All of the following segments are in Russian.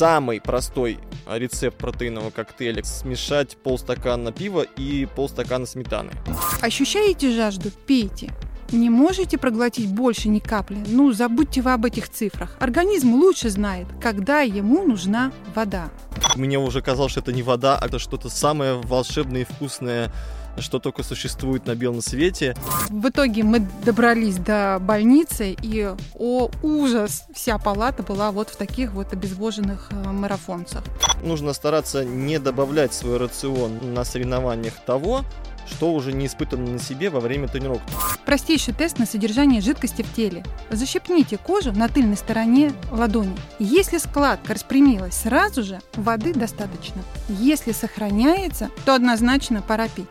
Самый простой рецепт протеинового коктейля: смешать полстакана пива и полстакана сметаны. Ощущаете жажду? Пейте. Не можете проглотить больше ни капли? Ну, забудьте вы об этих цифрах. Организм лучше знает, когда ему нужна вода. Мне уже казалось, что это не вода, а это что-то самое волшебное и вкусное, что только существует на белом свете. В итоге мы добрались до больницы, и, о ужас, вся палата была вот в таких вот обезвоженных марафонцах. Нужно стараться не добавлять в свой рацион на соревнованиях того, что уже не испытано на себе во время тренировок. Простейший тест на содержание жидкости в теле. Защипните кожу на тыльной стороне ладони. Если складка распрямилась сразу же, воды достаточно. Если сохраняется, то однозначно пора пить.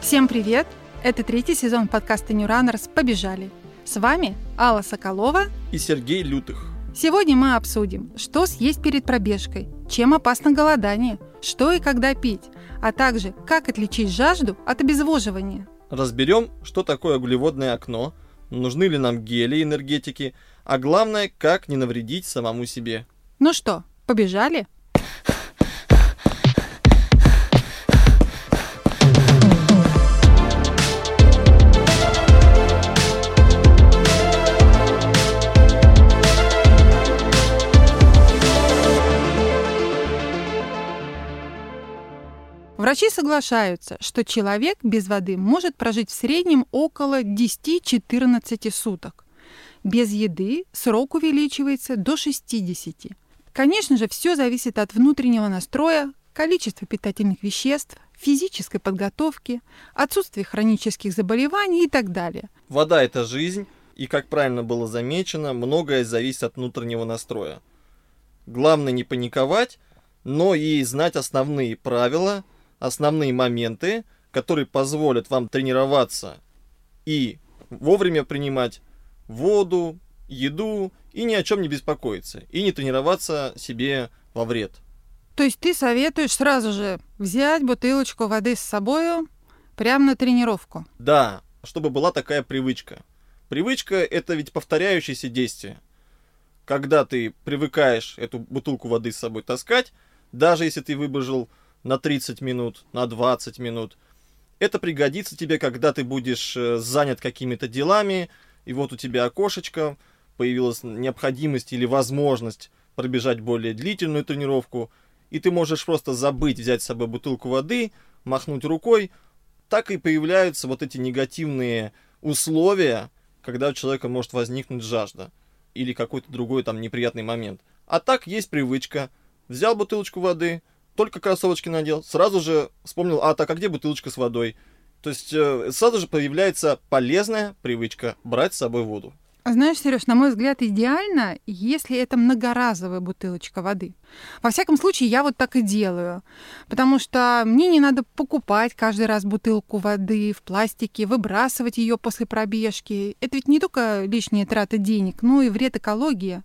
Всем привет! Это 3-й сезон подкаста New Runners «Побежали». С вами Алла Соколова и Сергей Лютых. Сегодня мы обсудим, что съесть перед пробежкой, чем опасно голодание, что и когда пить, а также как отличить жажду от обезвоживания. Разберем, что такое углеводное окно, нужны ли нам гели, энергетики, а главное, как не навредить самому себе. Ну что, побежали? Врачи соглашаются, что человек без воды может прожить в среднем около 10-14 суток. Без еды срок увеличивается до 60. Конечно же, все зависит от внутреннего настроя, количества питательных веществ, физической подготовки, отсутствия хронических заболеваний и так далее. Вода – это жизнь, и, как правильно было замечено, многое зависит от внутреннего настроя. Главное не паниковать, но и знать основные правила, основные моменты, которые позволят вам тренироваться и вовремя принимать воду, еду и ни о чем не беспокоиться, и не тренироваться себе во вред. То есть ты советуешь сразу же взять бутылочку воды с собой прямо на тренировку? Да, чтобы была такая привычка. Привычка – это ведь повторяющиеся действия. Когда ты привыкаешь эту бутылку воды с собой таскать, даже если ты выбежал на 30 минут, на 20 минут. Это пригодится тебе, когда ты будешь занят какими-то делами, и вот у тебя окошечко, появилась необходимость или возможность пробежать более длительную тренировку, и ты можешь просто забыть взять с собой бутылку воды, махнуть рукой. Так и появляются вот эти негативные условия, когда у человека может возникнуть жажда или какой-то другой там неприятный момент. А так есть привычка. Взял бутылочку воды, только кроссовочки надел, сразу же вспомнил, так а где бутылочка с водой? То есть сразу же появляется полезная привычка брать с собой воду. Знаешь, Серёж, на мой взгляд, идеально, если это многоразовая бутылочка воды. Во всяком случае, я вот так и делаю, потому что мне не надо покупать каждый раз бутылку воды в пластике, выбрасывать ее после пробежки. Это ведь не только лишняя трата денег, но и вред экологии.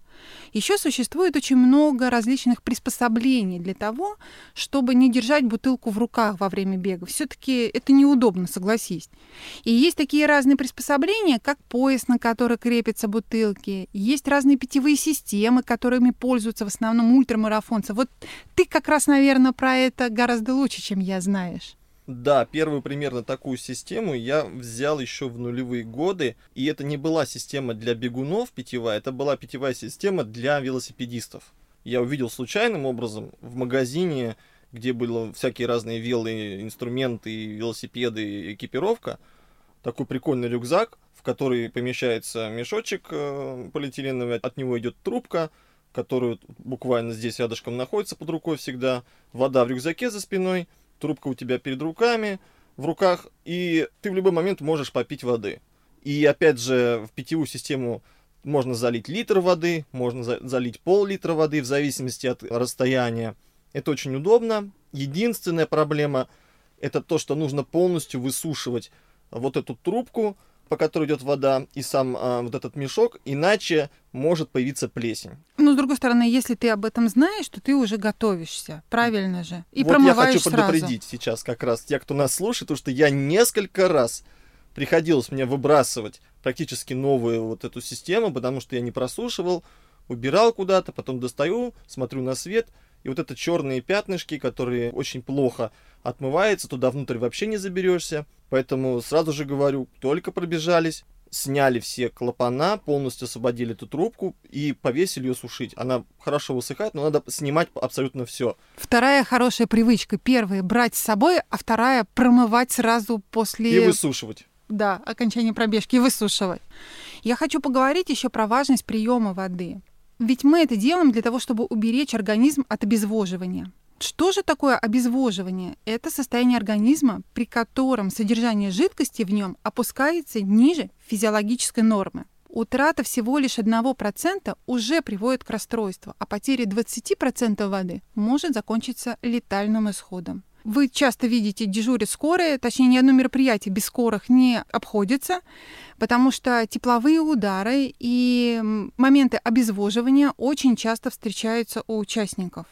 Еще существует очень много различных приспособлений для того, чтобы не держать бутылку в руках во время бега. Все-таки это неудобно, согласись. И есть такие разные приспособления, как пояс, на который крепятся бутылки. Есть разные питьевые системы, которыми пользуются в основном ультрамарафонцы. Вот ты как раз, наверное, про это гораздо лучше, чем я, знаешь. Да, первую примерно такую систему я взял еще в нулевые годы, и это не была система для бегунов питьевая, это была питьевая система для велосипедистов. Я увидел случайным образом в магазине, где были всякие разные велоинструменты, велосипеды и экипировка, такой прикольный рюкзак, в который помещается мешочек полиэтиленовый, от него идет трубка, которая буквально здесь рядышком находится под рукой всегда, вода в рюкзаке за спиной, трубка у тебя перед руками, в руках, и ты в любой момент можешь попить воды. И опять же, в питьевую систему можно залить литр воды, можно залить пол-литра воды, в зависимости от расстояния. Это очень удобно. Единственная проблема – это то, что нужно полностью высушивать вот эту трубку, по которой идет вода, и сам вот этот мешок, иначе может появиться плесень. Но, с другой стороны, если ты об этом знаешь, то ты уже готовишься, правильно же, и вот промываешь сразу. Вот я хочу предупредить сейчас как раз тех, кто нас слушает, потому что я несколько раз приходилось мне выбрасывать практически новую вот эту систему, потому что я не просушивал, убирал куда-то, потом достаю, смотрю на свет, и вот это черные пятнышки, которые очень плохо отмываются, туда внутрь вообще не заберешься. Поэтому сразу же говорю, только пробежались, сняли все клапана, полностью освободили эту трубку и повесили ее сушить. Она хорошо высыхает, но надо снимать абсолютно все. Вторая хорошая привычка. Первая — брать с собой, а вторая — промывать сразу после... И высушивать. Да, окончание пробежки, и высушивать. Я хочу поговорить еще про важность приема воды. Ведь мы это делаем для того, чтобы уберечь организм от обезвоживания. Что же такое обезвоживание? Это состояние организма, при котором содержание жидкости в нем опускается ниже физиологической нормы. Утрата всего лишь 1% уже приводит к расстройству, а потеря 20% воды может закончиться летальным исходом. Вы часто видите, дежурят скорые, точнее, ни одно мероприятие без скорых не обходится, потому что тепловые удары и моменты обезвоживания очень часто встречаются у участников.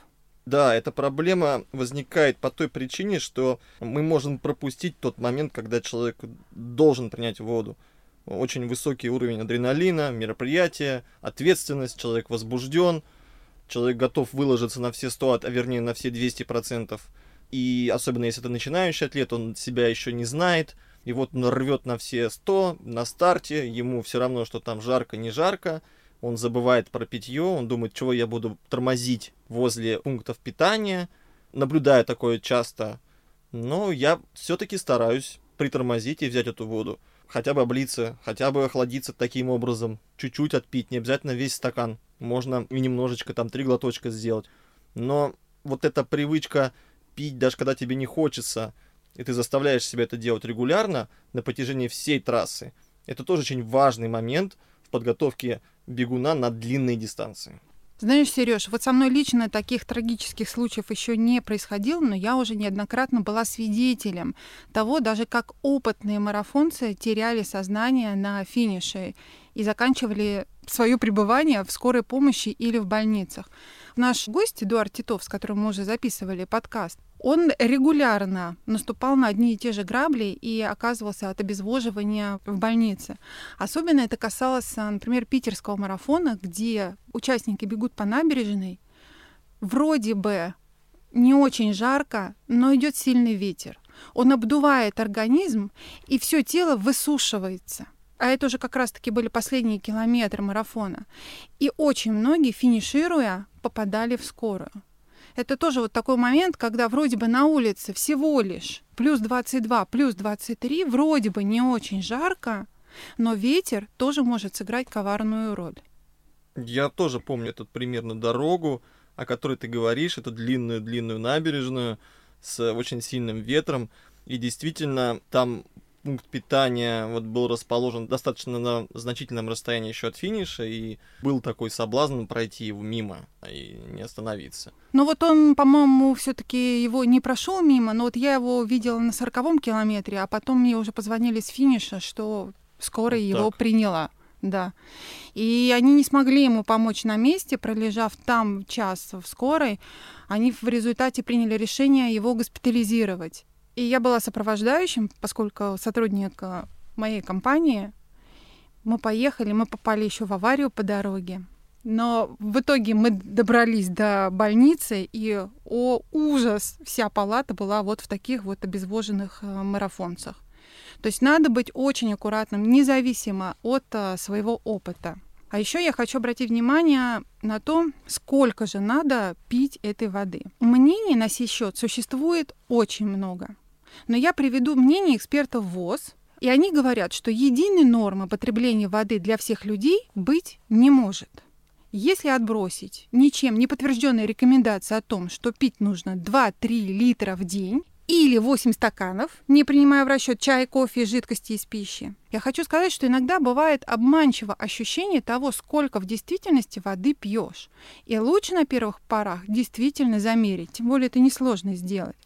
Да, эта проблема возникает по той причине, что мы можем пропустить тот момент, когда человек должен принять воду. Очень высокий уровень адреналина, мероприятия, ответственность, человек возбужден, человек готов выложиться на все 100, а вернее на все 200%. И особенно если это начинающий атлет, он себя еще не знает, и вот он рвет на все 100 на старте, ему все равно, что там жарко, не жарко. Он забывает про питье, он думает, чего я буду тормозить возле пунктов питания. Наблюдаю такое часто, но я все-таки стараюсь притормозить и взять эту воду. Хотя бы облиться, хотя бы охладиться таким образом, чуть-чуть отпить, не обязательно весь стакан. Можно и немножечко, там 3 глоточка сделать. Но вот эта привычка пить, даже когда тебе не хочется, и ты заставляешь себя это делать регулярно на протяжении всей трассы, это тоже очень важный момент в подготовке бегуна на длинные дистанции. Знаешь, Сереж, вот со мной лично таких трагических случаев еще не происходило, но я уже неоднократно была свидетелем того, даже как опытные марафонцы теряли сознание на финише и заканчивали свое пребывание в скорой помощи или в больницах. Наш гость Эдуард Титов, с которым мы уже записывали подкаст, он регулярно наступал на одни и те же грабли и оказывался от обезвоживания в больнице. Особенно это касалось, например, питерского марафона, где участники бегут по набережной. Вроде бы не очень жарко, но идет сильный ветер. Он обдувает организм, и все тело высушивается. А это уже как раз-таки были последние километры марафона. И очень многие, финишируя, попадали в скорую. Это тоже вот такой момент, когда вроде бы на улице всего лишь плюс 22, плюс 23, вроде бы не очень жарко, но ветер тоже может сыграть коварную роль. Я тоже помню тут примерно дорогу, о которой ты говоришь, эту длинную-длинную набережную с очень сильным ветром. И действительно, там пункт питания вот был расположен достаточно на значительном расстоянии еще от финиша, и был такой соблазн пройти его мимо и не остановиться. Но вот он, по-моему, все-таки его не прошел мимо, но вот я его видела на 40-м километре, а потом мне уже позвонили с финиша, что скорая вот его приняла. Да. И они не смогли ему помочь на месте, пролежав там час в скорой, они в результате приняли решение его госпитализировать. И я была сопровождающим, поскольку сотрудник моей компании. Мы поехали, мы попали еще в аварию по дороге. Но в итоге мы добрались до больницы, и, о ужас, вся палата была вот в таких вот обезвоженных марафонцах. То есть надо быть очень аккуратным, независимо от своего опыта. А еще я хочу обратить внимание на то, сколько же надо пить этой воды. Мнений на сей счет существует очень много. Но я приведу мнение экспертов ВОЗ, и они говорят, что единой нормы потребления воды для всех людей быть не может. Если отбросить ничем не подтвержденные рекомендации о том, что пить нужно 2-3 литра в день или 8 стаканов, не принимая в расчет чая, кофе и жидкости из пищи, я хочу сказать, что иногда бывает обманчиво ощущение того, сколько в действительности воды пьешь. И лучше на первых порах действительно замерить, тем более это несложно сделать.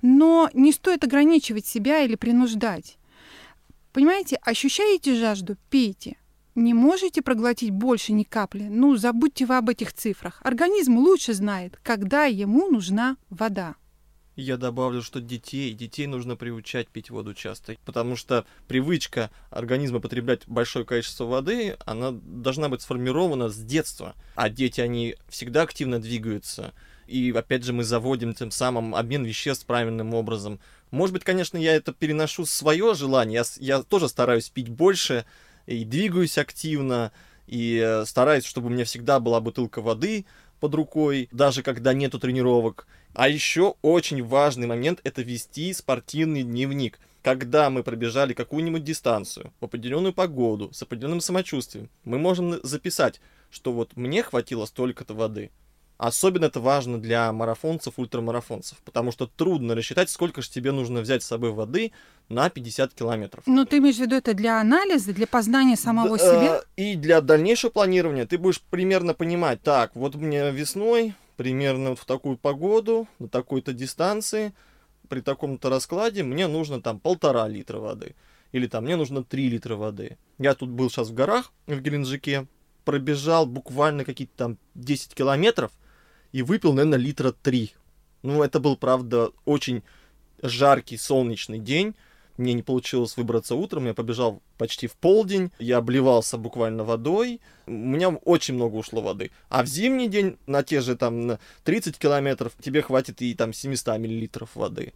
Но не стоит ограничивать себя или принуждать. Понимаете, ощущаете жажду? Пейте. Не можете проглотить больше ни капли? Ну, забудьте вы об этих цифрах. Организм лучше знает, когда ему нужна вода. Я добавлю, что детей нужно приучать пить воду часто, потому что привычка организма потреблять большое количество воды, она должна быть сформирована с детства. А дети, они всегда активно двигаются, и опять же мы заводим тем самым обмен веществ правильным образом. Может быть, конечно, я это переношу свое желание, я тоже стараюсь пить больше и двигаюсь активно, и стараюсь, чтобы у меня всегда была бутылка воды под рукой, даже когда нету тренировок. А еще очень важный момент – это вести спортивный дневник. Когда мы пробежали какую-нибудь дистанцию, в определенную погоду, с определенным самочувствием, мы можем записать, что вот мне хватило столько-то воды. Особенно это важно для марафонцев, ультрамарафонцев, потому что трудно рассчитать, сколько же тебе нужно взять с собой воды на 50 километров. Но ты имеешь в виду это для анализа, для познания самого себя? И для дальнейшего планирования ты будешь примерно понимать, так, вот мне весной, примерно вот в такую погоду, на такой-то дистанции, при таком-то раскладе мне нужно там 1,5 литра воды, или там мне нужно 3 литра воды. Я тут был сейчас в горах, в Геленджике, пробежал буквально какие-то там 10 километров, и выпил, наверное, 3 литра. Ну, это был, правда, очень жаркий солнечный день. Мне не получилось выбраться утром. Я побежал почти в полдень. Я обливался буквально водой. У меня очень много ушло воды. А в зимний день на те же там 30 километров тебе хватит и там 700 миллилитров воды.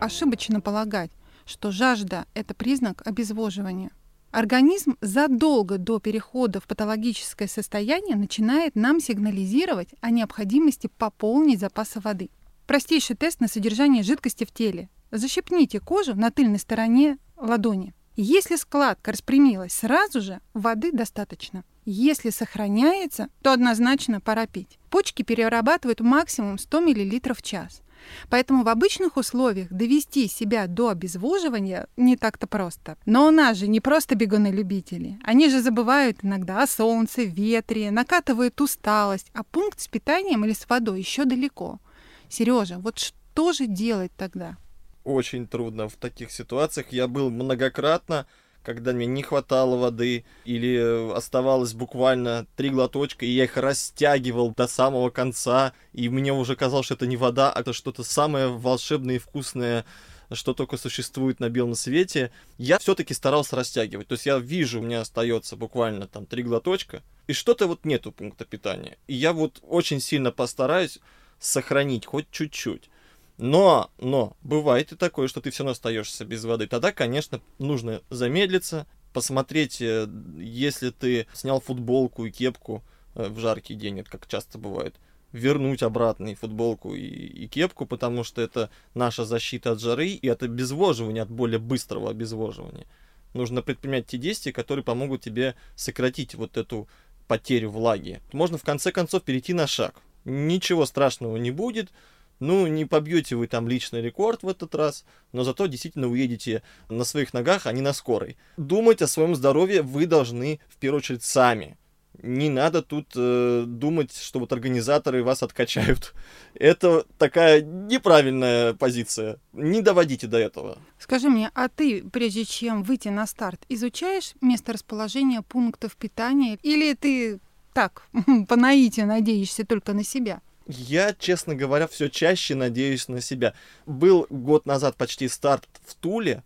Ошибочно полагать, что жажда – это признак обезвоживания. Организм задолго до перехода в патологическое состояние начинает нам сигнализировать о необходимости пополнить запасы воды. Простейший тест на содержание жидкости в теле. Защипните кожу на тыльной стороне ладони. Если складка распрямилась сразу же, воды достаточно. Если сохраняется, то однозначно пора пить. Почки перерабатывают максимум 100 мл в час. Поэтому в обычных условиях довести себя до обезвоживания не так-то просто. Но у нас же не просто бегуны-любители. Они же забывают иногда о солнце, ветре, накатывают усталость, а пункт с питанием или с водой еще далеко. Сережа, вот что же делать тогда? Очень трудно в таких ситуациях. Я был многократно, когда мне не хватало воды или оставалось буквально 3 глоточка, и я их растягивал до самого конца, и мне уже казалось, что это не вода, а это что-то самое волшебное и вкусное, что только существует на белом свете. Я все-таки старался растягивать, то есть я вижу, у меня остается буквально там 3 глоточка, и что-то вот нету пункта питания, и я вот очень сильно постараюсь сохранить хоть чуть-чуть. Но бывает и такое, что ты все равно остаешься без воды. Тогда, конечно, нужно замедлиться, посмотреть, если ты снял футболку и кепку в жаркий день, это как часто бывает, вернуть обратно и футболку, и кепку, потому что это наша защита от жары и от обезвоживания, от более быстрого обезвоживания. Нужно предпринять те действия, которые помогут тебе сократить вот эту потерю влаги. Можно в конце концов перейти на шаг. Ничего страшного не будет. Ну, не побьете вы там личный рекорд в этот раз, но зато действительно уедете на своих ногах, а не на скорой. Думать о своем здоровье вы должны в первую очередь сами. Не надо тут думать, что вот организаторы вас откачают. Это такая неправильная позиция. Не доводите до этого. Скажи мне, а ты, прежде чем выйти на старт, изучаешь месторасположение пунктов питания? Или ты так, по наитию, надеешься только на себя? Я, честно говоря, все чаще надеюсь на себя. Был год назад почти старт в Туле,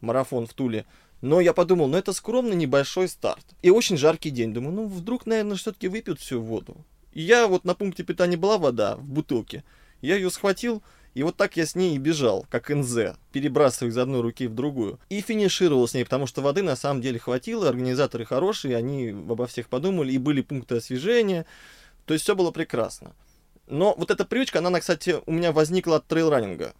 марафон в Туле, но я подумал, это скромный небольшой старт. И очень жаркий день. Думаю, вдруг, наверное, все-таки выпьют всю воду. И я вот на пункте питания была вода в бутылке, я ее схватил, и вот так я с ней и бежал, как НЗ, перебрасывая из одной руки в другую. И финишировал с ней, потому что воды на самом деле хватило, организаторы хорошие, они обо всех подумали, и были пункты освежения, то есть все было прекрасно. Но вот эта привычка, она, кстати, у меня возникла от трейлранинга,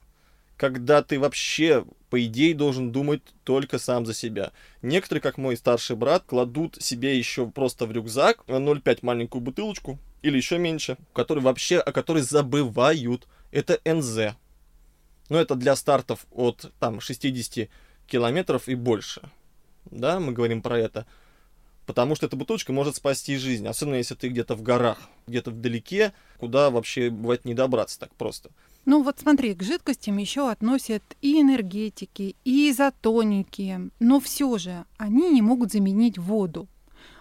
когда ты вообще, по идее, должен думать только сам за себя. Некоторые, как мой старший брат, кладут себе еще просто в рюкзак 0,5 маленькую бутылочку, или еще меньше, о которой забывают. Это НЗ. Но это для стартов от там, 60 километров и больше. Да, мы говорим про это. Потому что эта бутылочка может спасти жизнь. Особенно, если ты где-то в горах, где-то вдалеке, куда вообще бывает не добраться так просто. Ну вот смотри, к жидкостям еще относят и энергетики, и изотоники. Но все же они не могут заменить воду.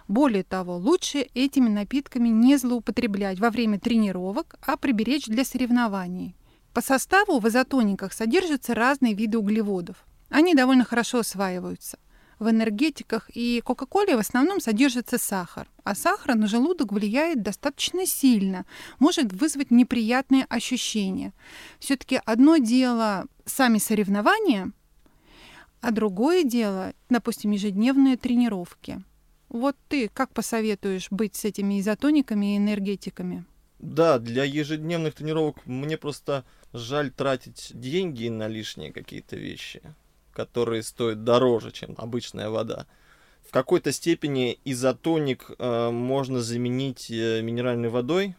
Более того, лучше этими напитками не злоупотреблять во время тренировок, а приберечь для соревнований. По составу в изотониках содержатся разные виды углеводов. Они довольно хорошо осваиваются. В энергетиках и кока-коле в основном содержится сахар. А сахар на желудок влияет достаточно сильно, может вызвать неприятные ощущения. Все-таки одно дело сами соревнования, а другое дело, допустим, ежедневные тренировки. Вот ты как посоветуешь быть с этими изотониками и энергетиками? Да, для ежедневных тренировок мне просто жаль тратить деньги на лишние какие-то вещи, которые стоят дороже, чем обычная вода. В какой-то степени изотоник можно заменить минеральной водой.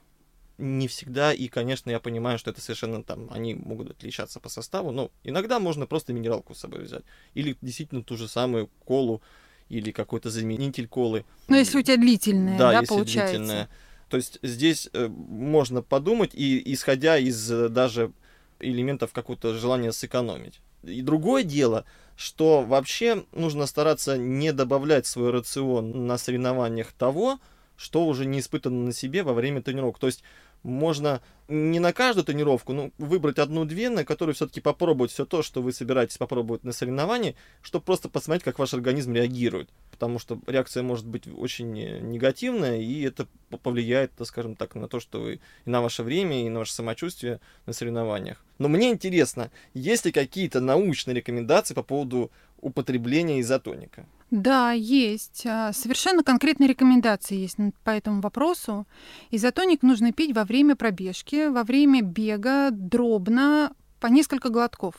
Не всегда, и, конечно, я понимаю, что это совершенно там, они могут отличаться по составу, но иногда можно просто минералку с собой взять. Или действительно ту же самую колу, или какой-то заменитель колы. Но если у тебя длительная, да, если получается. Длительная. То есть здесь можно подумать, и исходя из даже элементов какого-то желания сэкономить. И другое дело, что вообще нужно стараться не добавлять в свой рацион на соревнованиях того, что уже не испытано на себе во время тренировок. То есть можно не на каждую тренировку, но выбрать одну-две, на которые все-таки попробовать все то, что вы собираетесь попробовать на соревновании, чтобы просто посмотреть, как ваш организм реагирует. Потому что реакция может быть очень негативная, и это повлияет, скажем так, на то, что вы и на ваше время, и на ваше самочувствие на соревнованиях. Но мне интересно, есть ли какие-то научные рекомендации по поводу употребления изотоника? Да, есть. Совершенно конкретные рекомендации есть по этому вопросу. Изотоник нужно пить во время пробежки, во время бега, дробно, по несколько глотков.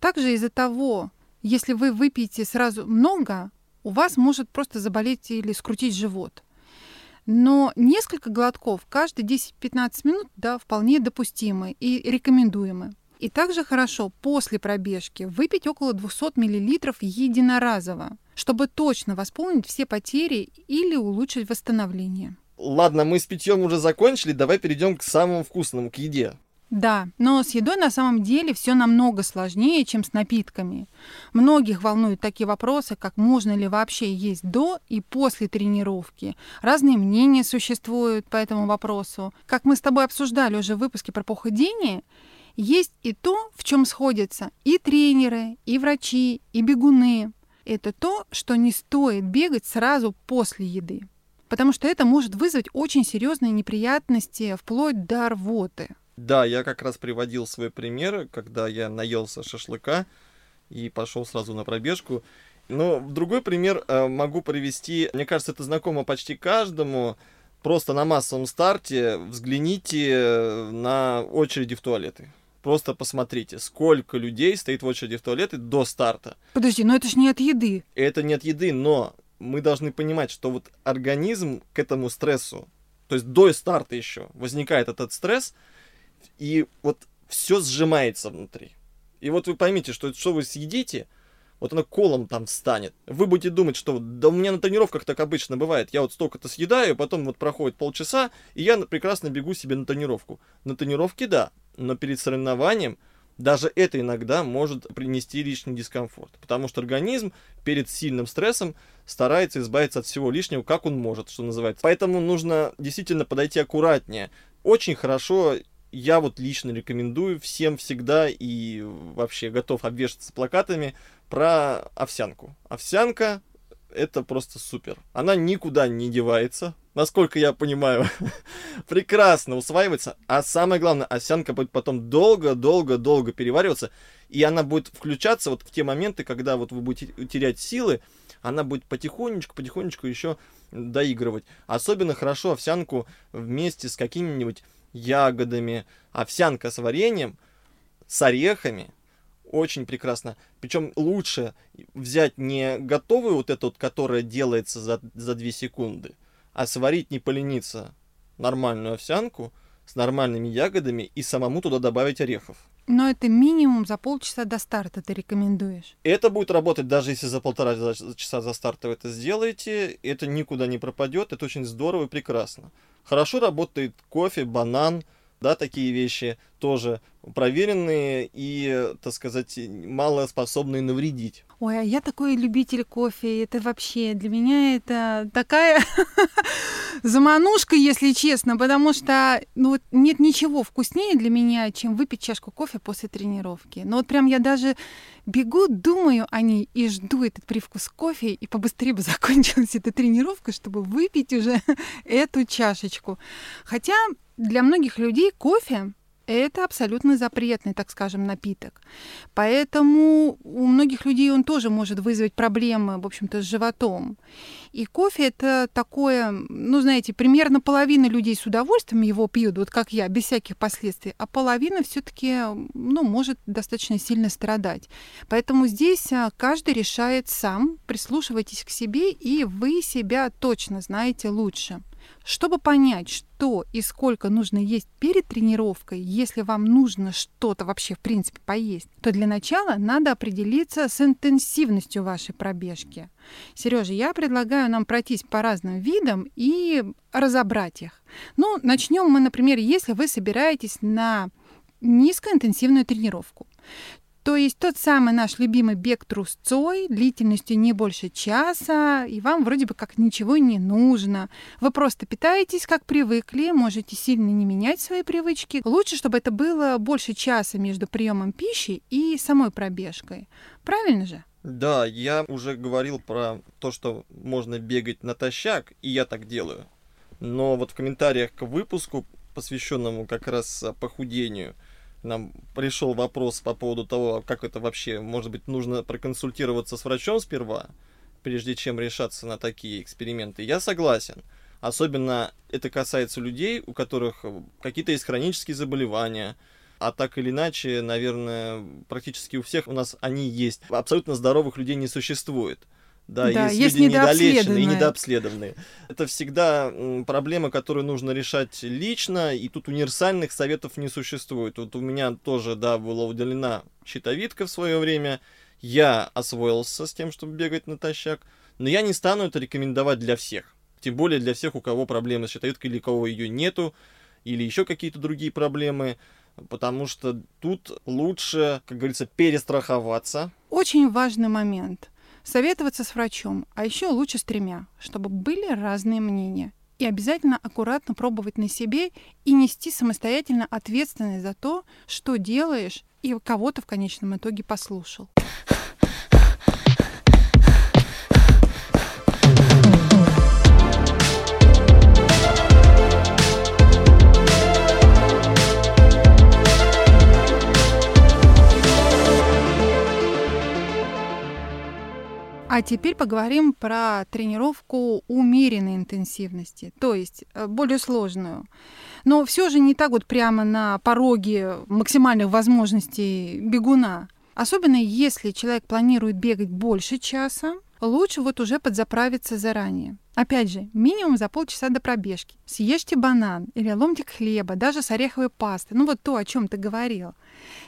Также из-за того, если вы выпьете сразу много, у вас может просто заболеть или скрутить живот. Но несколько глотков каждые 10-15 минут, да, вполне допустимы и рекомендуемы. И также хорошо после пробежки выпить около 200 мл единоразово, чтобы точно восполнить все потери или улучшить восстановление. Ладно, мы с питьем уже закончили, давай перейдем к самому вкусному, к еде. Да, но с едой на самом деле все намного сложнее, чем с напитками. Многих волнуют такие вопросы, как можно ли вообще есть до и после тренировки. Разные мнения существуют по этому вопросу. Как мы с тобой обсуждали уже в выпуске про похудение, есть и то, в чем сходятся и тренеры, и врачи, и бегуны. Это то, что не стоит бегать сразу после еды, потому что это может вызвать очень серьезные неприятности, вплоть до рвоты. Да, я как раз приводил свой пример, когда я наелся шашлыка и пошел сразу на пробежку. Но другой пример могу привести, мне кажется, это знакомо почти каждому. Просто на массовом старте взгляните на очереди в туалеты. Просто посмотрите, сколько людей стоит в очереди в туалеты до старта. Подожди, но это ж не от еды. Это не от еды, но мы должны понимать, что вот организм к этому стрессу, то есть до старта еще возникает этот стресс, и вот все сжимается внутри. И вот вы поймите, что вы съедите, вот оно колом там встанет. Вы будете думать, что да у меня на тренировках так обычно бывает. Я вот столько-то съедаю, потом вот проходит полчаса, и я прекрасно бегу себе на тренировку. На тренировке да, но перед соревнованием даже это иногда может принести лишний дискомфорт. Потому что организм перед сильным стрессом старается избавиться от всего лишнего, как он может, что называется. Поэтому нужно действительно подойти аккуратнее. Очень хорошо... Я вот лично рекомендую всем всегда и вообще готов обвешаться плакатами про овсянку. Овсянка – это просто супер. Она никуда не девается, насколько я понимаю. Прекрасно усваивается. А самое главное, овсянка будет потом долго-долго-долго перевариваться. И она будет включаться вот в те моменты, когда вот вы будете терять силы. Она будет потихонечку-потихонечку еще доигрывать. Особенно хорошо овсянку вместе с какими-нибудь... ягодами, овсянка с вареньем, с орехами. Очень прекрасно. Причем лучше взять не готовую, вот эту, которая делается за 2 секунды, а сварить, не полениться, нормальную овсянку с нормальными ягодами и самому туда добавить орехов. Но это минимум за полчаса до старта ты рекомендуешь? Это будет работать, даже если за полтора часа до старта вы это сделаете. Это никуда не пропадет, это очень здорово и прекрасно. Хорошо работает кофе, банан, да, такие вещи тоже проверенные и, так сказать, мало способные навредить. Ой, а я такой любитель кофе, это вообще для меня это такая заманушка, если честно, потому что нет ничего вкуснее для меня, чем выпить чашку кофе после тренировки. Но вот прям я даже бегу, думаю о ней и жду этот привкус кофе, и побыстрее бы закончилась эта тренировка, чтобы выпить уже эту чашечку. Хотя для многих людей кофе – это абсолютно запретный, так скажем, напиток. Поэтому у многих людей он тоже может вызвать проблемы, в общем-то, с животом. И кофе – это такое, примерно половина людей с удовольствием его пьют, вот как я, без всяких последствий, а половина все-таки, может достаточно сильно страдать. Поэтому здесь каждый решает сам, прислушивайтесь к себе, и вы себя точно знаете лучше. Чтобы понять, что и сколько нужно есть перед тренировкой, если вам нужно что-то вообще в принципе поесть, то для начала надо определиться с интенсивностью вашей пробежки. Сережа, я предлагаю нам пройтись по разным видам и разобрать их. Начнем мы, например, если вы собираетесь на низкоинтенсивную тренировку. То есть тот самый наш любимый бег трусцой, длительностью не больше часа, и вам вроде бы как ничего не нужно. Вы просто питаетесь, как привыкли, можете сильно не менять свои привычки. Лучше, чтобы это было больше часа между приемом пищи и самой пробежкой. Правильно же? Да, я уже говорил про то, что можно бегать натощак, и я так делаю. Но вот в комментариях к выпуску, посвященному как раз похудению, нам пришел вопрос по поводу того, как это вообще, может быть, нужно проконсультироваться с врачом сперва, прежде чем решаться на такие эксперименты. Я согласен. Особенно это касается людей, у которых какие-то есть хронические заболевания. А так или иначе, наверное, практически у всех у нас они есть. Абсолютно здоровых людей не существует. Да, есть люди недолеченные и недообследованные. Это всегда проблема, которую нужно решать лично, и тут универсальных советов не существует. Вот у меня тоже, была удалена щитовидка в свое время, я освоился с тем, чтобы бегать натощак, но я не стану это рекомендовать для всех. Тем более для всех, у кого проблемы с щитовидкой, или у кого ее нету, или еще какие-то другие проблемы. Потому что тут лучше, как говорится, перестраховаться. Очень важный момент. Советоваться с врачом, а еще лучше с тремя, чтобы были разные мнения. И обязательно аккуратно пробовать на себе и нести самостоятельно ответственность за то, что делаешь и кого ты в конечном итоге послушал. А теперь поговорим про тренировку умеренной интенсивности, то есть более сложную. Но все же не так вот прямо на пороге максимальных возможностей бегуна. Особенно если человек планирует бегать больше часа, лучше вот уже подзаправиться заранее. Опять же, минимум за полчаса до пробежки. Съешьте банан или ломтик хлеба, даже с ореховой пастой. Вот то, о чем ты говорил.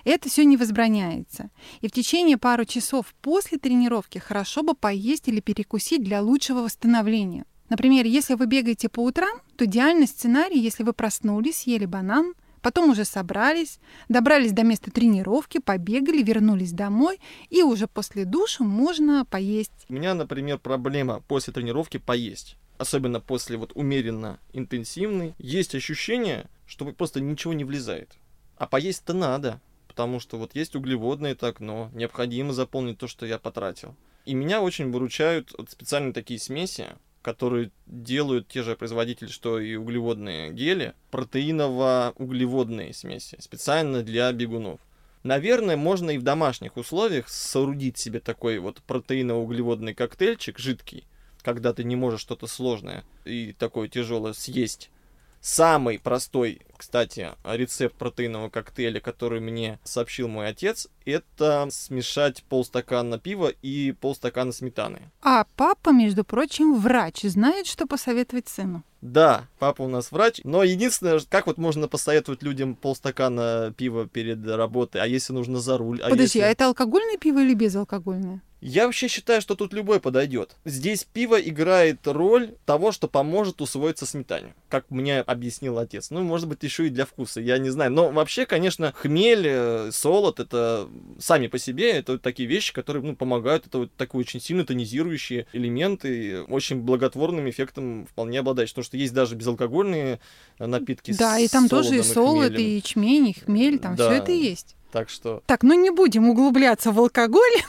Это все не возбраняется. И в течение пару часов после тренировки хорошо бы поесть или перекусить для лучшего восстановления. Например, если вы бегаете по утрам, то идеальный сценарий, если вы проснулись, съели банан, потом уже собрались, добрались до места тренировки, побегали, вернулись домой, и уже после душа можно поесть. У меня, например, проблема после тренировки поесть. Особенно после умеренно интенсивной. Есть ощущение, что просто ничего не влезает. А поесть-то надо, потому что есть углеводное окно, необходимо заполнить то, что я потратил. И меня очень выручают специальные такие смеси, которые делают те же производители, что и углеводные гели, протеиново-углеводные смеси, специально для бегунов. Наверное, можно и в домашних условиях соорудить себе такой протеиново-углеводный коктейльчик жидкий, когда ты не можешь что-то сложное и такое тяжелое съесть. Самый простой, кстати, рецепт протеинового коктейля, который мне сообщил мой отец, это смешать полстакана пива и полстакана сметаны. А папа, между прочим, врач, знает, что посоветовать сыну. Да, папа у нас врач, но единственное, как вот можно посоветовать людям полстакана пива перед работой, а если нужно за руль? Подожди, а это алкогольное пиво или безалкогольное? Я вообще считаю, что тут любой подойдет. Здесь пиво играет роль того, что поможет усвоиться сметане, как мне объяснил отец. Ну, может быть, еще и для вкуса, я не знаю. Но вообще, конечно, хмель, солод, это сами по себе, это вот такие вещи, которые помогают. Это вот такие очень сильно тонизирующие элементы, очень благотворным эффектом вполне обладающие. Потому что есть даже безалкогольные напитки. Да, и там тоже и солод, и ячмень, и хмель, там да. Все это есть. Так что... Так, не будем углубляться в алкоголь.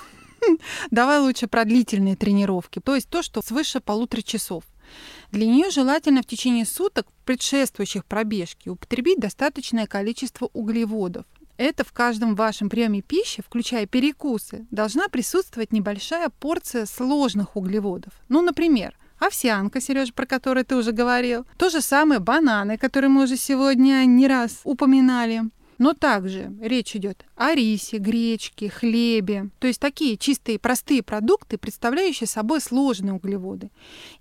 Давай лучше про длительные тренировки, то есть то, что свыше 1,5 часов. Для нее желательно в течение суток, предшествующих пробежке, употребить достаточное количество углеводов. Это в каждом вашем приеме пищи, включая перекусы, должна присутствовать небольшая порция сложных углеводов. Например, овсянка, Сережа, про которую ты уже говорил, то же самое бананы, которые мы уже сегодня не раз упоминали. Но также речь идет о рисе, гречке, хлебе. То есть такие чистые, простые продукты, представляющие собой сложные углеводы.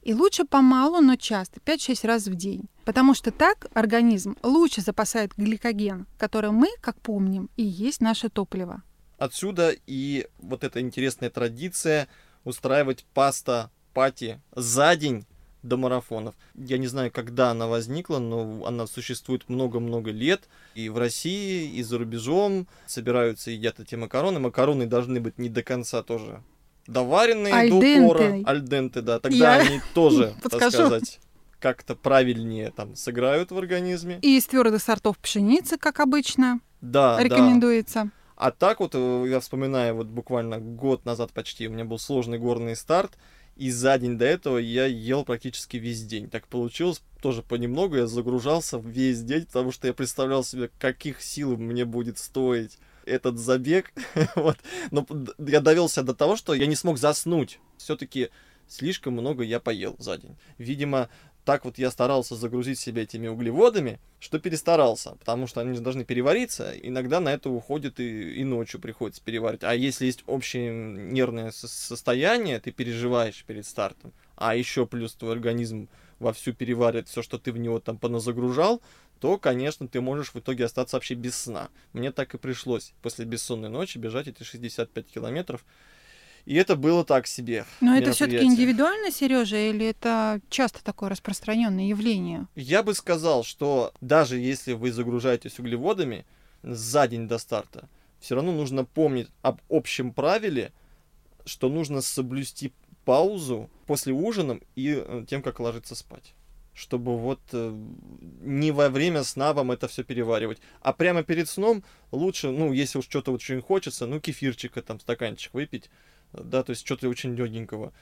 И лучше помалу, но часто, 5-6 раз в день. Потому что так организм лучше запасает гликоген, который мы, как помним, и есть наше топливо. Отсюда и вот эта интересная традиция устраивать паста-пати за день до марафонов. Я не знаю, когда она возникла, но она существует много-много лет. И в России, и за рубежом собираются, едят эти макароны. Макароны должны быть не до конца тоже доваренные до упора. Альденте, да. Тогда они тоже, так сказать, как-то правильнее там сыграют в организме. И из твердых сортов пшеницы, как обычно, рекомендуется. Да. А так вот, я вспоминаю, буквально год назад почти у меня был сложный горный старт. И за день до этого я ел практически весь день. Так получилось, тоже понемногу я загружался весь день, потому что я представлял себе, каких сил мне будет стоить этот забег. Но я довел себя до того, что я не смог заснуть. Все-таки слишком много я поел за день. Видимо, так я старался загрузить себя этими углеводами, что перестарался, потому что они же должны перевариться. Иногда на это уходит и ночью приходится переварить. А если есть общее нервное состояние, ты переживаешь перед стартом, а еще плюс твой организм вовсю переваривает все, что ты в него там поназагружал, то, конечно, ты можешь в итоге остаться вообще без сна. Мне так и пришлось после бессонной ночи бежать эти 65 километров. И это было так себе. Но это все-таки индивидуально, Сережа, или это часто такое распространенное явление? Я бы сказал, что даже если вы загружаетесь углеводами за день до старта, все равно нужно помнить об общем правиле, что нужно соблюсти паузу после ужина и тем, как ложиться спать. Чтобы не во время сна вам это все переваривать. А прямо перед сном лучше, если уж что-то очень хочется, кефирчика, стаканчик выпить. Да, то есть что-то очень легенького.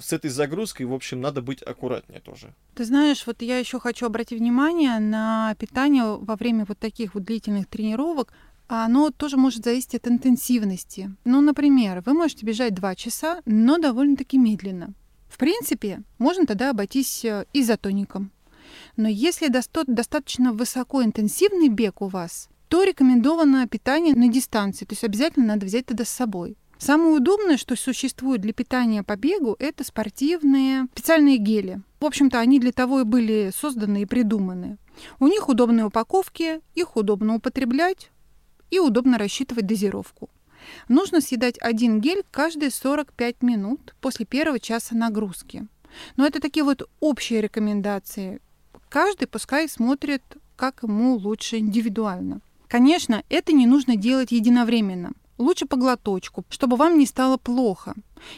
С этой загрузкой, в общем, надо быть аккуратнее тоже. Ты знаешь, я еще хочу обратить внимание на питание во время таких длительных тренировок. Оно тоже может зависеть от интенсивности. Например, вы можете бежать 2 часа, но довольно-таки медленно. В принципе, можно тогда обойтись изотоником. Но если достаточно высокоинтенсивный бег у вас, то рекомендовано питание на дистанции. То есть обязательно надо взять тогда с собой. Самое удобное, что существует для питания по бегу, это спортивные специальные гели. В общем-то, они для того и были созданы и придуманы. У них удобные упаковки, их удобно употреблять и удобно рассчитывать дозировку. Нужно съедать 1 гель каждые 45 минут после первого часа нагрузки. Но это такие общие рекомендации. Каждый пускай смотрит, как ему лучше индивидуально. Конечно, это не нужно делать единовременно. Лучше по глоточку, чтобы вам не стало плохо.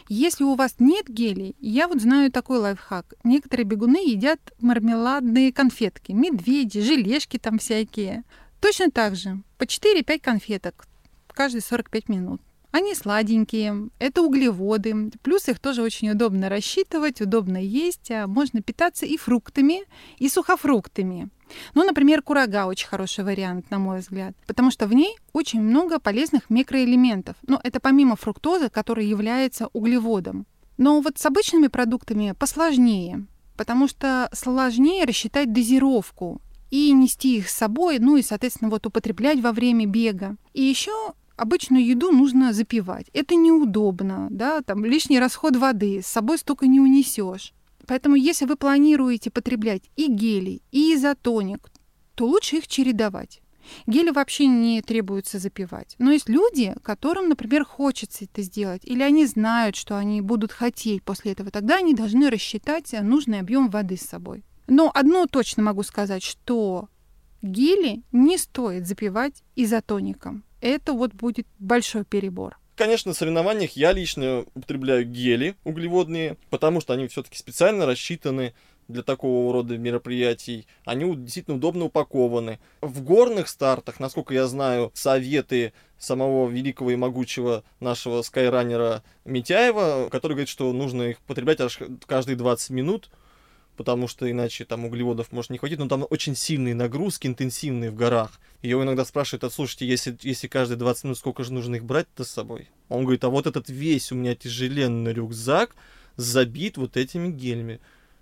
Если у вас нет гелей, я знаю такой лайфхак. Некоторые бегуны едят мармеладные конфетки, медведи, желешки там всякие. Точно так же, по 4-5 конфеток каждые 45 минут. Они сладенькие, это углеводы, плюс их тоже очень удобно рассчитывать, удобно есть, а можно питаться и фруктами, и сухофруктами. Например, курага очень хороший вариант, на мой взгляд, потому что в ней очень много полезных микроэлементов. Это помимо фруктозы, который является углеводом. Но с обычными продуктами посложнее, потому что сложнее рассчитать дозировку и нести их с собой, и, соответственно, употреблять во время бега. И еще обычную еду нужно запивать. Это неудобно, лишний расход воды, с собой столько не унесешь. Поэтому если вы планируете потреблять и гели, и изотоник, то лучше их чередовать. Гели вообще не требуется запивать. Но есть люди, которым, например, хочется это сделать, или они знают, что они будут хотеть после этого, тогда они должны рассчитать нужный объем воды с собой. Но одно точно могу сказать, что гели не стоит запивать изотоником. Это вот будет большой перебор. Конечно, на соревнованиях я лично употребляю гели углеводные, потому что они все-таки специально рассчитаны для такого рода мероприятий. Они действительно удобно упакованы. В горных стартах, насколько я знаю, советы самого великого и могучего нашего скайраннера Митяева, который говорит, что нужно их потреблять аж каждые 20 минут, потому что иначе там углеводов может не хватить, но там очень сильные нагрузки, интенсивные в горах. И его иногда спрашивают: а слушайте, если каждые 20 минут, сколько же нужно их брать-то с собой? Он говорит: а вот этот весь у меня тяжеленный рюкзак забит вот этими гелями.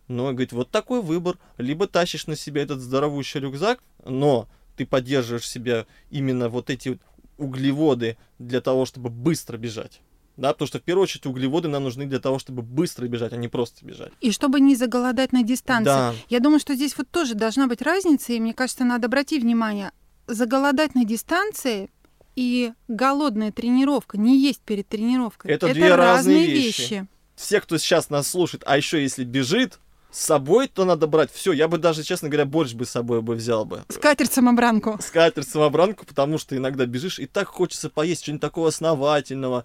Но, говорит, вот такой выбор. Либо тащишь на себя этот здоровущий рюкзак, но ты поддерживаешь себя именно вот эти вот углеводы для того, чтобы быстро бежать. Да, потому что в первую очередь углеводы нам нужны для того, чтобы быстро бежать, а не просто бежать. И чтобы не заголодать на дистанции. Да. Я думаю, что здесь вот тоже должна быть разница, и мне кажется, надо обратить внимание. Заголодать на дистанции и голодная тренировка, не есть перед тренировкой. Это две разные вещи. Все, кто сейчас нас слушает, а еще если бежит, с собой то надо брать все. Я бы даже, честно говоря, борщ бы с собой взял бы. Скатерть-самобранку. Скатерть-самобранку, потому что иногда бежишь, и так хочется поесть что-нибудь такого основательного.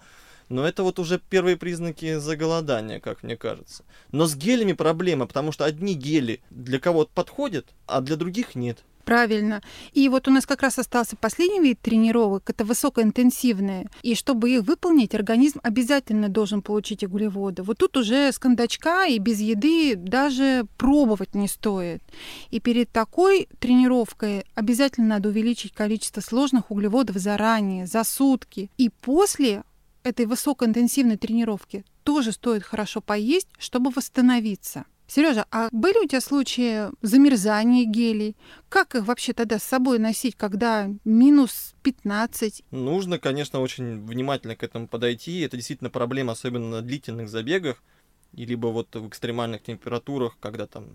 Но это вот уже первые признаки заголодания, как мне кажется. Но с гелями проблема, потому что одни гели для кого-то подходят, а для других нет. Правильно. И вот у нас как раз остался последний вид тренировок, это высокоинтенсивные. И чтобы их выполнить, организм обязательно должен получить углеводы. Вот тут уже с кондачка и без еды даже пробовать не стоит. И перед такой тренировкой обязательно надо увеличить количество сложных углеводов заранее, за сутки. И после этой высокоинтенсивной тренировки тоже стоит хорошо поесть, чтобы восстановиться. Сережа, а были у тебя случаи замерзания гелей? Как их вообще тогда с собой носить, когда минус 15? Нужно, конечно, очень внимательно к этому подойти. Это действительно проблема, особенно на длительных забегах, либо вот в экстремальных температурах, когда там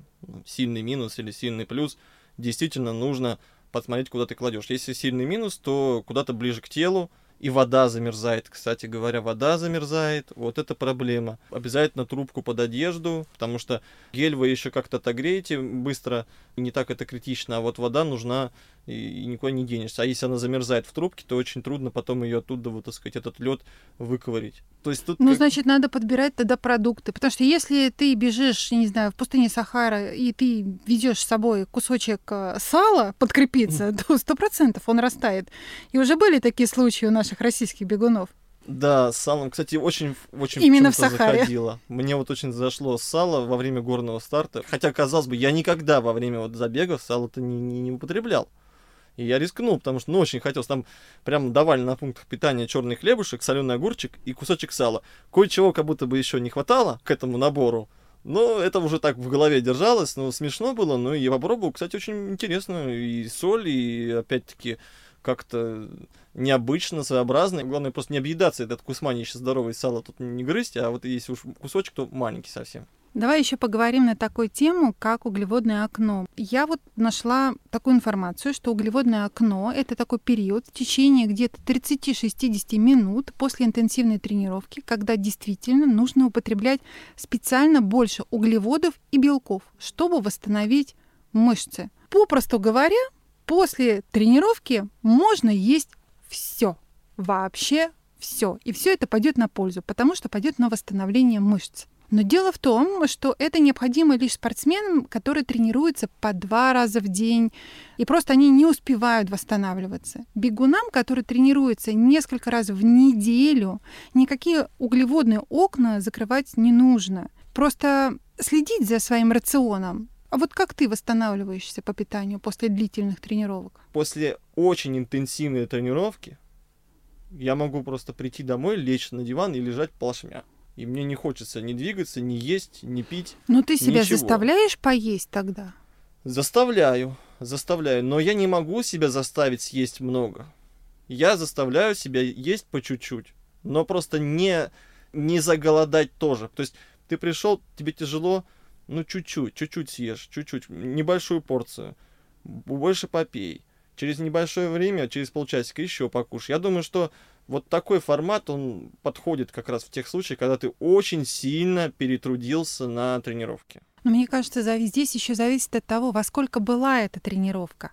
сильный минус или сильный плюс. Действительно нужно посмотреть, куда ты кладешь. Если сильный минус, то куда-то ближе к телу. И вода замерзает, кстати говоря, вода замерзает, вот это проблема. Обязательно трубку под одежду, потому что гель вы еще как-то отогреете быстро, не так это критично, а вот вода нужна, и никуда не денешься. А если она замерзает в трубке, то очень трудно потом ее оттуда, вот так сказать, этот лед выковырить. То есть тут значит, надо подбирать тогда продукты, потому что если ты бежишь, не знаю, в пустыне Сахара, и ты ведешь с собой кусочек сала подкрепиться, то 100% он растает. И уже были такие случаи у нас российских бегунов. Да, с салом, кстати, очень именно в Сахаре заходило. Мне вот очень зашло сало во время горного старта. Хотя, казалось бы, я никогда во время вот забегов сало-то не употреблял. И я рискнул, потому что очень хотелось. Там прям давали на пунктах питания черный хлебушек, соленый огурчик и кусочек сала. Кое-чего как будто бы еще не хватало к этому набору. Но это уже так в голове держалось. Но смешно было. Но я попробовал, кстати, очень интересно. И соль, и опять-таки как-то необычно, своеобразно. Главное, просто не объедаться. Этот кусмань еще здоровый, сало тут не грызть, а вот если уж кусочек, то маленький совсем. Давай еще поговорим на такую тему, как углеводное окно. Я вот нашла такую информацию, что углеводное окно – это такой период в течение где-то 30-60 минут после интенсивной тренировки, когда действительно нужно употреблять специально больше углеводов и белков, чтобы восстановить мышцы. Попросту говоря, после тренировки можно есть все, вообще все. И все это пойдет на пользу, потому что пойдет на восстановление мышц. Но дело в том, что это необходимо лишь спортсменам, которые тренируются по 2 раза в день, и просто они не успевают восстанавливаться. Бегунам, которые тренируются несколько раз в неделю, никакие углеводные окна закрывать не нужно. Просто следить за своим рационом. А вот как ты восстанавливаешься по питанию после длительных тренировок? После очень интенсивной тренировки я могу просто прийти домой, лечь на диван и лежать плашмя. И мне не хочется ни двигаться, ни есть, ни пить. Но ты себя ничего. Заставляешь поесть тогда? Заставляю. Но я не могу себя заставить съесть много. Я заставляю себя есть по чуть-чуть. Но просто не заголодать тоже. То есть ты пришел, тебе тяжело, Ну, чуть-чуть съешь, чуть-чуть, небольшую порцию, больше попей. Через небольшое время, через полчасика еще покушай. Я думаю, что вот такой формат, он подходит как раз в тех случаях, когда ты очень сильно перетрудился на тренировке. Но мне кажется, здесь еще зависит от того, во сколько была эта тренировка.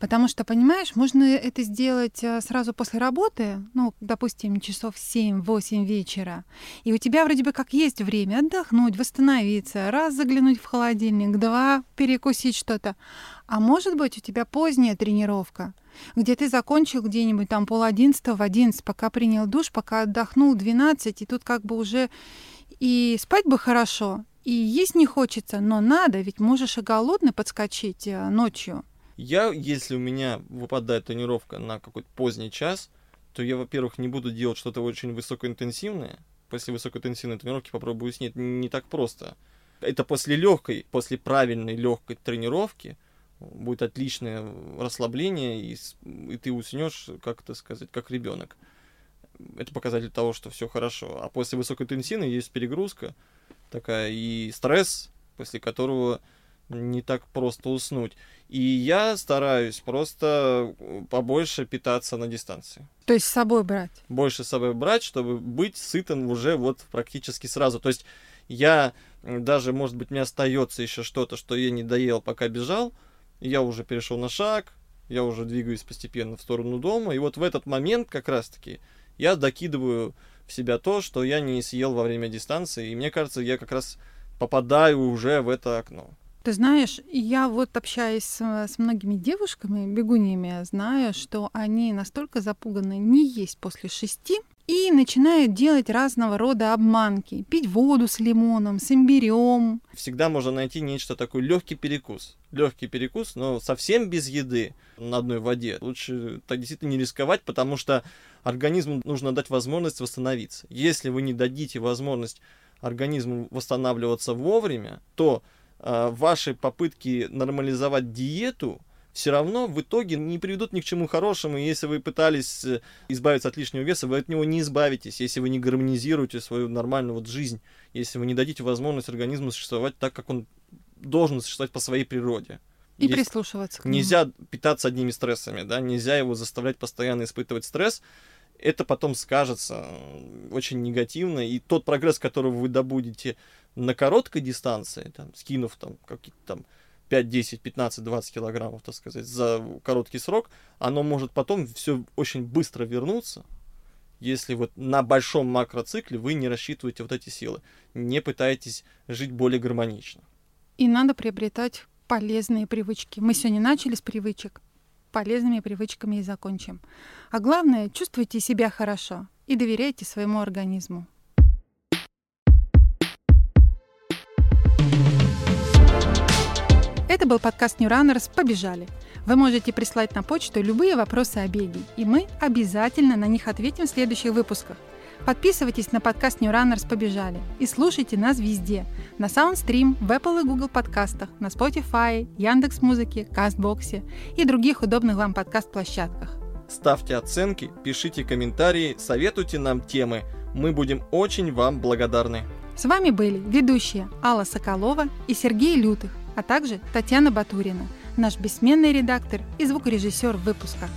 Потому что, понимаешь, можно это сделать сразу после работы, ну, допустим, часов 7-8 вечера, и у тебя вроде бы как есть время отдохнуть, восстановиться, раз заглянуть в холодильник, два перекусить что-то. А может быть, у тебя поздняя тренировка, где ты закончил где-нибудь там 10:30, 11, пока принял душ, пока отдохнул 12, и тут как бы уже и спать бы хорошо, и есть не хочется, но надо, ведь можешь и голодный подскочить ночью. Если у меня выпадает тренировка на какой-то поздний час, то я, во-первых, не буду делать что-то очень высокоинтенсивное. После высокоинтенсивной тренировки попробую уснуть не так просто. Это после правильной легкой тренировки будет отличное расслабление, и ты уснешь, как ребенок. Это показатель того, что все хорошо. А после высокоинтенсивной есть перегрузка такая и стресс, после которого не так просто уснуть. И я стараюсь просто побольше питаться на дистанции. То есть с собой брать? Больше с собой брать, чтобы быть сытым уже практически сразу. То есть я даже, может быть, мне остается еще что-то, что я не доел, пока бежал. Я уже перешел на шаг, я уже двигаюсь постепенно в сторону дома. И в этот момент как раз-таки я докидываю в себя то, что я не съел во время дистанции. И мне кажется, я как раз попадаю уже в это окно. Ты знаешь, я общаюсь с многими девушками, бегунями, знаю, что они настолько запуганы не есть после 6 и начинают делать разного рода обманки. Пить воду с лимоном, с имбирем. Всегда можно найти нечто такое, легкий перекус. Легкий перекус, но совсем без еды на одной воде. Лучше так действительно не рисковать, потому что организму нужно дать возможность восстановиться. Если вы не дадите возможность организму восстанавливаться вовремя, то ваши попытки нормализовать диету все равно в итоге не приведут ни к чему хорошему. Если вы пытались избавиться от лишнего веса, вы от него не избавитесь, если вы не гармонизируете свою нормальную жизнь, если вы не дадите возможность организму существовать так, как он должен существовать по своей природе. И есть, прислушиваться к нему. Нельзя питаться одними стрессами, да? Нельзя его заставлять постоянно испытывать стресс. Это потом скажется очень негативно, и тот прогресс, который вы добудете на короткой дистанции, скинув какие-то 5, 10, 15, 20 килограммов, за короткий срок, оно может потом все очень быстро вернуться, если на большом макроцикле вы не рассчитываете эти силы, не пытаетесь жить более гармонично. И надо приобретать полезные привычки. Мы сегодня начали с привычек. Полезными привычками и закончим. А главное, чувствуйте себя хорошо и доверяйте своему организму. Это был подкаст New Runners «Побежали». Вы можете прислать на почту любые вопросы о беге, и мы обязательно на них ответим в следующих выпусках. Подписывайтесь на подкаст New Runners «Побежали» и слушайте нас везде. На Soundstream, в Apple и Google подкастах, на Spotify, Яндекс.Музыке, Кастбоксе и других удобных вам подкаст-площадках. Ставьте оценки, пишите комментарии, советуйте нам темы. Мы будем очень вам благодарны. С вами были ведущие Алла Соколова и Сергей Лютых, а также Татьяна Батурина, наш бессменный редактор и звукорежиссер выпуска.